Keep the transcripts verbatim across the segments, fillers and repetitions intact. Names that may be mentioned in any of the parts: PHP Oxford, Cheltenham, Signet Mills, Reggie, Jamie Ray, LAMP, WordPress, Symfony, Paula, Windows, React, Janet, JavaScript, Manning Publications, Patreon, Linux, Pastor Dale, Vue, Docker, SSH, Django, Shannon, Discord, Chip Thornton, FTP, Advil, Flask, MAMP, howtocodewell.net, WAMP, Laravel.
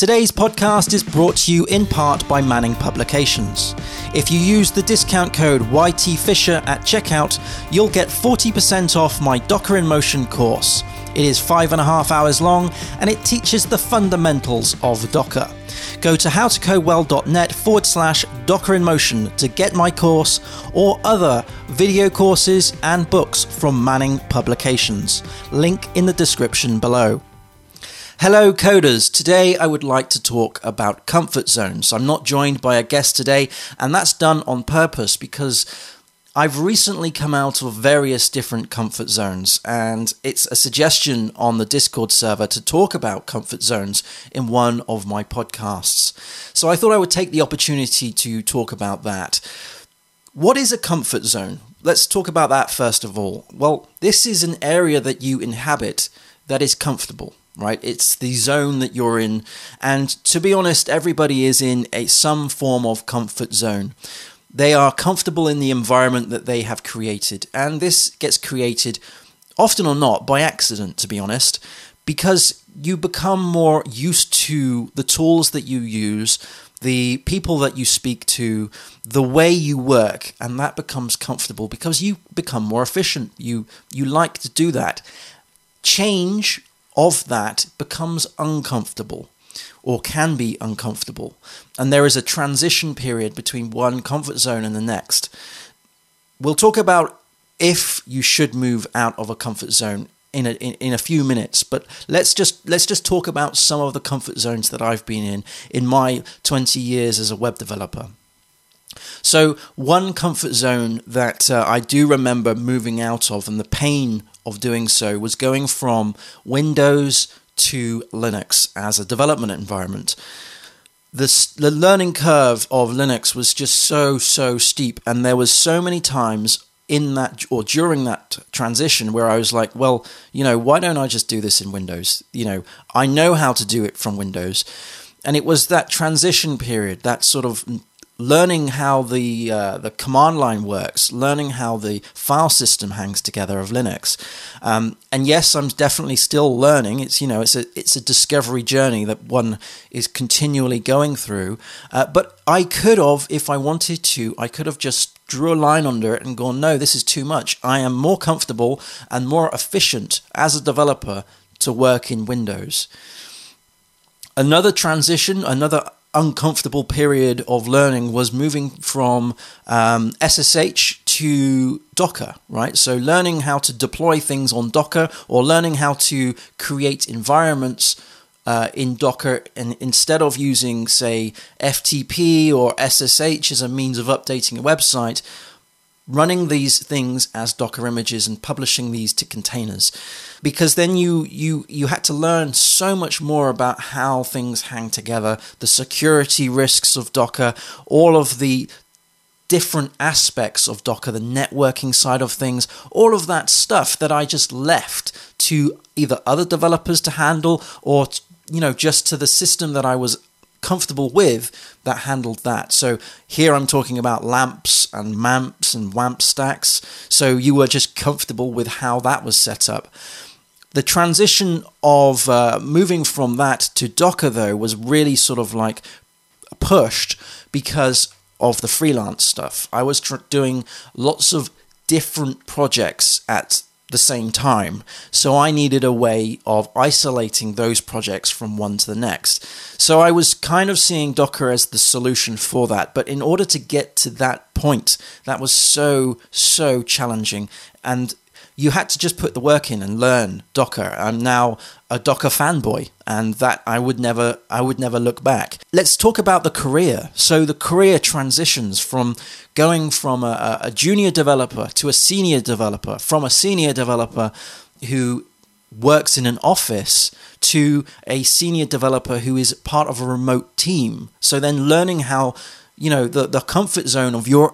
Today's podcast is brought to you in part by Manning Publications. If you use the discount code Y T Fisher at checkout, you'll get forty percent off my Docker in Motion course. It is five and a half hours long and it teaches the fundamentals of Docker. Go to howtocodewell.net forward slash Docker in Motion to get my course or other video courses and books from Manning Publications. Link in the description below. Hello coders, today I would like to talk about comfort zones. I'm not joined by a guest today, and that's done on purpose because I've recently come out of various different comfort zones, and it's a suggestion on the Discord server to talk about comfort zones in one of my podcasts. So I thought I would take the opportunity to talk about that. What is a comfort zone? Let's talk about that first of all. Well, this is an area that you inhabit that is comfortable. Right? It's the zone that you're in. And to be honest, everybody is in a some form of comfort zone. They are comfortable in the environment that they have created. And this gets created, often or not, by accident, to be honest, because you become more used to the tools that you use, the people that you speak to, the way you work, and that becomes comfortable because you become more efficient. You, you like to do that. Change of that becomes uncomfortable or can be uncomfortable. And there is a transition period between one comfort zone and the next. We'll talk about if you should move out of a comfort zone in a, in, in a few minutes, but let's just let's just talk about some of the comfort zones that I've been in in my twenty years as a web developer. So one comfort zone that uh, I do remember moving out of, and the pain of doing so, was going from Windows to Linux as a development environment. The, the learning curve of Linux was just so, so steep, and there was so many times in that or during that transition where I was like, well, you know, why don't I just do this in Windows? You know, I know how to do it from Windows. And it was that transition period, that sort of learning how the uh, the command line works, learning how the file system hangs together of Linux, um, and yes, I'm definitely still learning. It's you know, it's a it's a discovery journey that one is continually going through. Uh, but I could have, if I wanted to, I could have just drew a line under it and gone, no, this is too much. I am more comfortable and more efficient as a developer to work in Windows. Another transition, another uncomfortable period of learning was moving from um, S S H to Docker, right? So learning how to deploy things on Docker, or learning how to create environments uh, in Docker, and instead of using, say, F T P or S S H as a means of updating a website, running these things as Docker images and publishing these to containers, because then you you you had to learn so much more about how things hang together, the security risks of Docker, all of the different aspects of Docker, the networking side of things, all of that stuff that I just left to either other developers to handle, or you know, just to the system that I was comfortable with that handled that. So here I'm talking about LAMPs and MAMPs and WAMP stacks. So you were just comfortable with how that was set up. The transition of uh, moving from that to Docker, though, was really sort of like pushed because of the freelance stuff. I was tr- doing lots of different projects at the same time. So I needed a way of isolating those projects from one to the next. So I was kind of seeing Docker as the solution for that. But in order to get to that point, that was so, so challenging. And you had to just put the work in and learn Docker. I'm now a Docker fanboy, and that I would never, I would never look back. Let's talk about the career. So the career transitions from going from a, a junior developer to a senior developer, from a senior developer who works in an office to a senior developer who is part of a remote team. So then learning how, you know, the, the comfort zone of your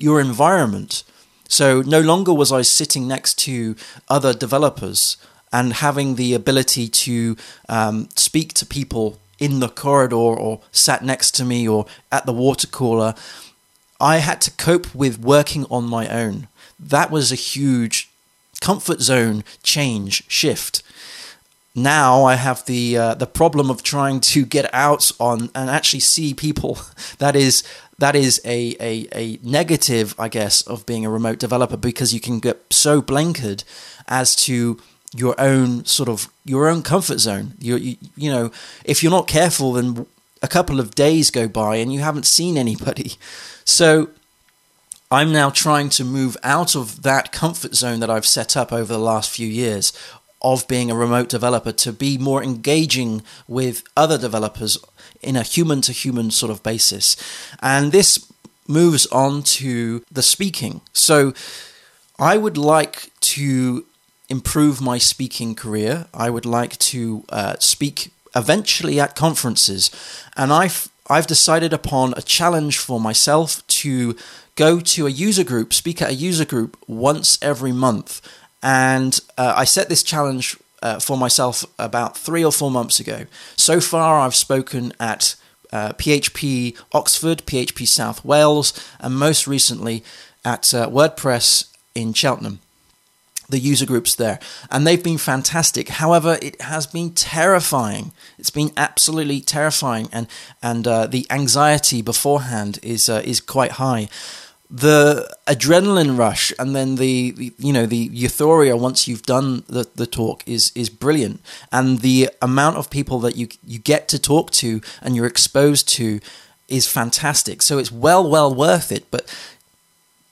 your environment. So no longer was I sitting next to other developers and having the ability to um, speak to people in the corridor or sat next to me or at the water cooler. I had to cope with working on my own. That was a huge comfort zone change, shift. now I have the uh, the problem of trying to get out on and actually see people. That is that is a, a a negative, I guess, of being a remote developer, because you can get so blanketed as to your own sort of your own comfort zone. You you, you know, if you're not careful, then a couple of days go by and you haven't seen anybody. So I'm now trying to move out of that comfort zone that I've set up over the last few years of being a remote developer to be more engaging with other developers in a human-to-human sort of basis. And this moves on to the speaking. So I would like to improve my speaking career. I would like to uh, speak eventually at conferences. And I've, I've decided upon a challenge for myself to go to a user group, speak at a user group once every month. And uh, I set this challenge uh, for myself about three or four months ago. So far, I've spoken at uh, P H P Oxford, P H P South Wales, and most recently at uh, WordPress in Cheltenham. The user groups there, and they've been fantastic. However, it has been terrifying. It's been absolutely terrifying, and and uh, the anxiety beforehand is uh, is quite high. The adrenaline rush, and then the you know the euphoria once you've done the, the talk is is brilliant, and the amount of people that you you get to talk to and you're exposed to is fantastic. So it's well well worth it. But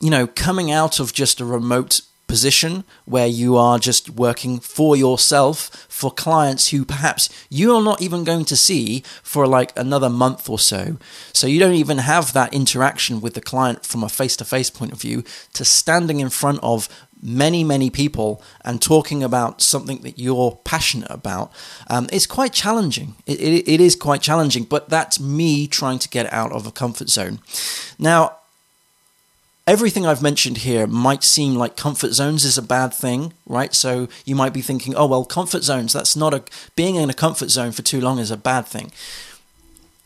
you know, coming out of just a remote position where you are just working for yourself, for clients who perhaps you are not even going to see for like another month or so. So you don't even have that interaction with the client from a face-to-face point of view, to standing in front of many, many people and talking about something that you're passionate about. Um, it's quite challenging. It, it, it is quite challenging, but that's me trying to get out of a comfort zone. Now, everything I've mentioned here might seem like comfort zones is a bad thing, right? So you might be thinking, oh, well, comfort zones, that's not a, being in a comfort zone for too long is a bad thing.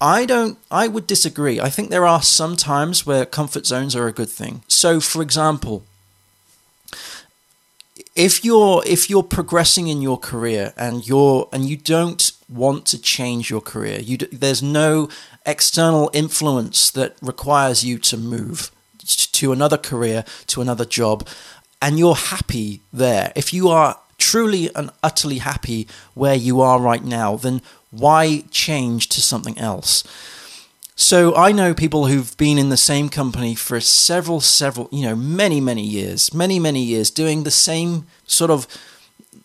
I don't, I would disagree. I think there are some times where comfort zones are a good thing. So for example, if you're, if you're progressing in your career and you're, and you don't want to change your career, you, there's no external influence that requires you to move to another career, to another job, and you're happy there. If you are truly and utterly happy where you are right now, then why change to something else? So I know people who've been in the same company for several, several, you know, many, many years, many, many years, doing the same sort of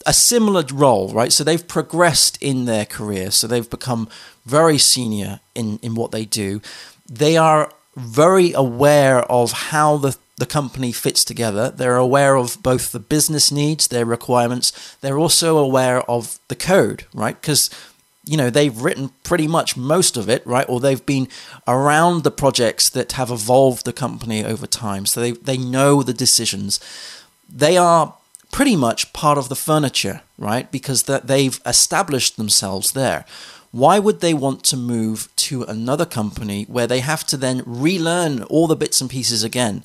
a similar role, right? So they've progressed in their career. So they've become very senior in, in what they do. They are very aware of how the, the company fits together. They're aware of both the business needs, their requirements. They're also aware of the code, right? Because, you know, they've written pretty much most of it, right? Or they've been around the projects that have evolved the company over time. So they, they know the decisions. They are pretty much part of the furniture, right? Because that they've established themselves there. Why would they want to move to another company where they have to then relearn all the bits and pieces again?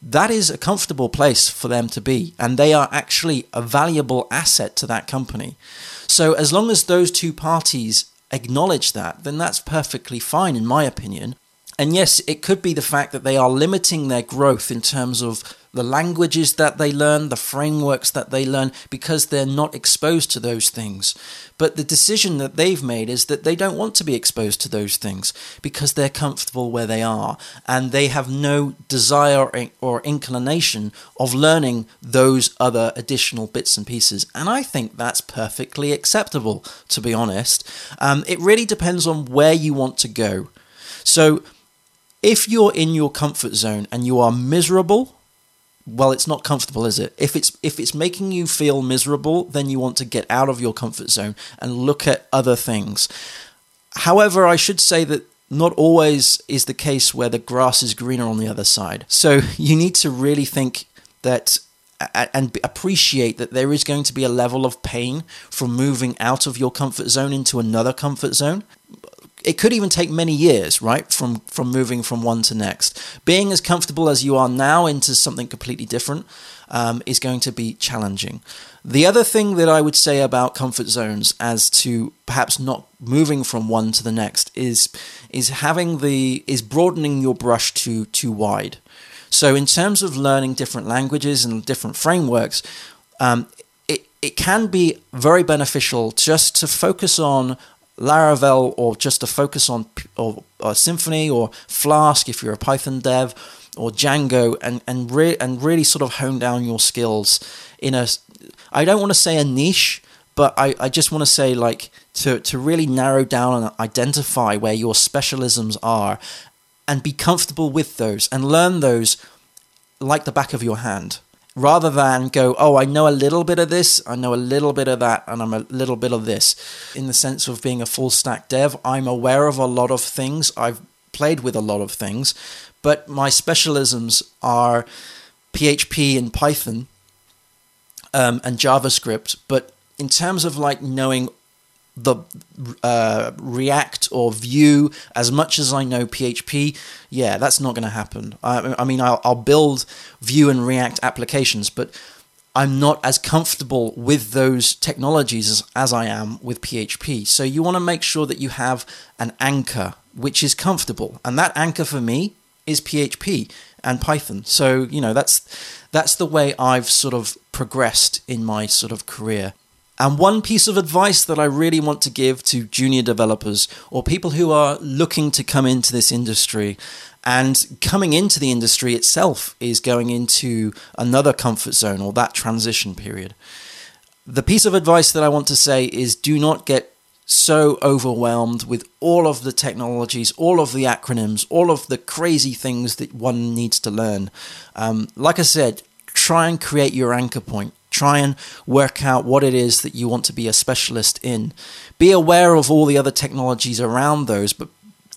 That is a comfortable place for them to be, and they are actually a valuable asset to that company. So as long as those two parties acknowledge that, then that's perfectly fine, in my opinion. And yes, it could be the fact that they are limiting their growth in terms of the languages that they learn, the frameworks that they learn, because they're not exposed to those things. But the decision that they've made is that they don't want to be exposed to those things because they're comfortable where they are, and they have no desire or inclination of learning those other additional bits and pieces. And I think that's perfectly acceptable, to be honest. Um, it really depends on where you want to go. So if you're in your comfort zone and you are miserable, well, it's not comfortable, is it? If it's if it's making you feel miserable, then you want to get out of your comfort zone and look at other things. However, I should say that not always is the case where the grass is greener on the other side. So you need to really think that and appreciate that there is going to be a level of pain from moving out of your comfort zone into another comfort zone. it could even take many years, right, from, from moving from one to next. Being as comfortable as you are now into something completely different um, is going to be challenging. The other thing that I would say about comfort zones as to perhaps not moving from one to the next is is having the is broadening your brush too too wide. So in terms of learning different languages and different frameworks, um, it, it can be very beneficial just to focus on Laravel, or just to focus on or, or Symfony or Flask if you're a Python dev, or Django, and and, re and really sort of hone down your skills in a, I don't want to say a niche, but I, I just want to say like to, to really narrow down and identify where your specialisms are and be comfortable with those and learn those like the back of your hand, rather than go, oh, I know a little bit of this, I know a little bit of that, and I'm a little bit of this. In the sense of being a full stack dev, I'm aware of a lot of things, I've played with a lot of things, but my specialisms are P H P and Python um, and JavaScript. But in terms of like knowing the uh, React or Vue as much as I know P H P, yeah, that's not going to happen. I, I mean, I'll, I'll build Vue and React applications, but I'm not as comfortable with those technologies as, as I am with P H P. So you want to make sure that you have an anchor which is comfortable, and that anchor for me is P H P and Python. So, you know, that's that's the way I've sort of progressed in my sort of career. And one piece of advice that I really want to give to junior developers or people who are looking to come into this industry, and coming into the industry itself is going into another comfort zone or that transition period. The piece of advice that I want to say is do not get so overwhelmed with all of the technologies, all of the acronyms, all of the crazy things that one needs to learn. Um, like I said, try and create your anchor point. Try and work out what it is that you want to be a specialist in. Be aware of all the other technologies around those, but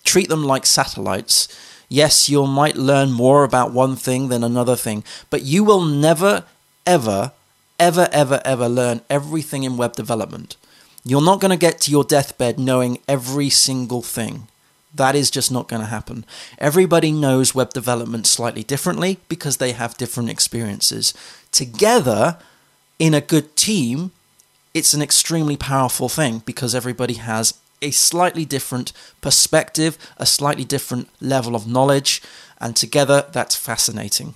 treat them like satellites. Yes, you might learn more about one thing than another thing, but you will never, ever, ever, ever, ever learn everything in web development. You're not going to get to your deathbed knowing every single thing. That is just not going to happen. Everybody knows web development slightly differently because they have different experiences. Together, in a good team, it's an extremely powerful thing because everybody has a slightly different perspective, a slightly different level of knowledge, and together that's fascinating.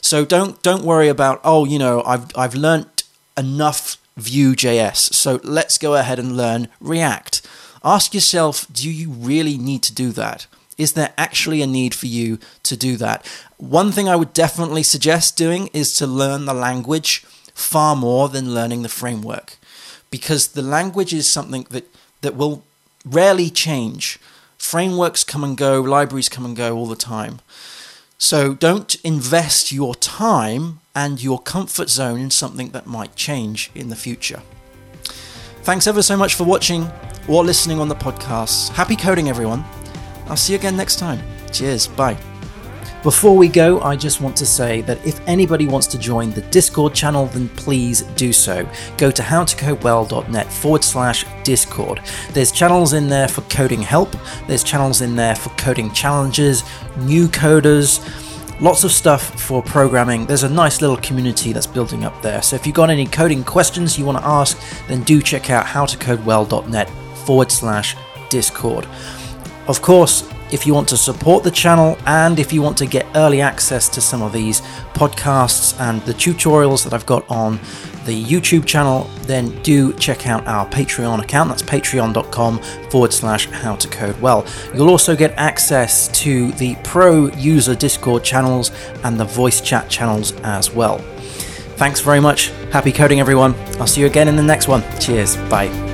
So don't don't worry about, oh, you know, I've I've learnt enough Vue.js, so let's go ahead and learn React. Ask yourself, do you really need to do that? Is there actually a need for you to do that? One thing I would definitely suggest doing is to learn the language far more than learning the framework, because the language is something that, that will rarely change. Frameworks come and go, libraries come and go all the time. So don't invest your time and your comfort zone in something that might change in the future. Thanks ever so much for watching or listening on the podcast. Happy coding, everyone. I'll see you again next time. Cheers. Bye. Before we go, I just want to say that if anybody wants to join the Discord channel, then please do so. Go to howtocodewell.net forward slash Discord. There's channels in there for coding help. There's channels in there for coding challenges, new coders, lots of stuff for programming. There's a nice little community that's building up there. So if you've got any coding questions you want to ask, then do check out howtocodewell.net forward slash Discord. Of course, if you want to support the channel, and if you want to get early access to some of these podcasts and the tutorials that I've got on the YouTube channel, then do check out our Patreon account. That's patreon.com forward slash how to code well. You'll also get access to the pro user Discord channels and the voice chat channels as well. Thanks very much. Happy coding, everyone. I'll see you again in the next one. Cheers. Bye.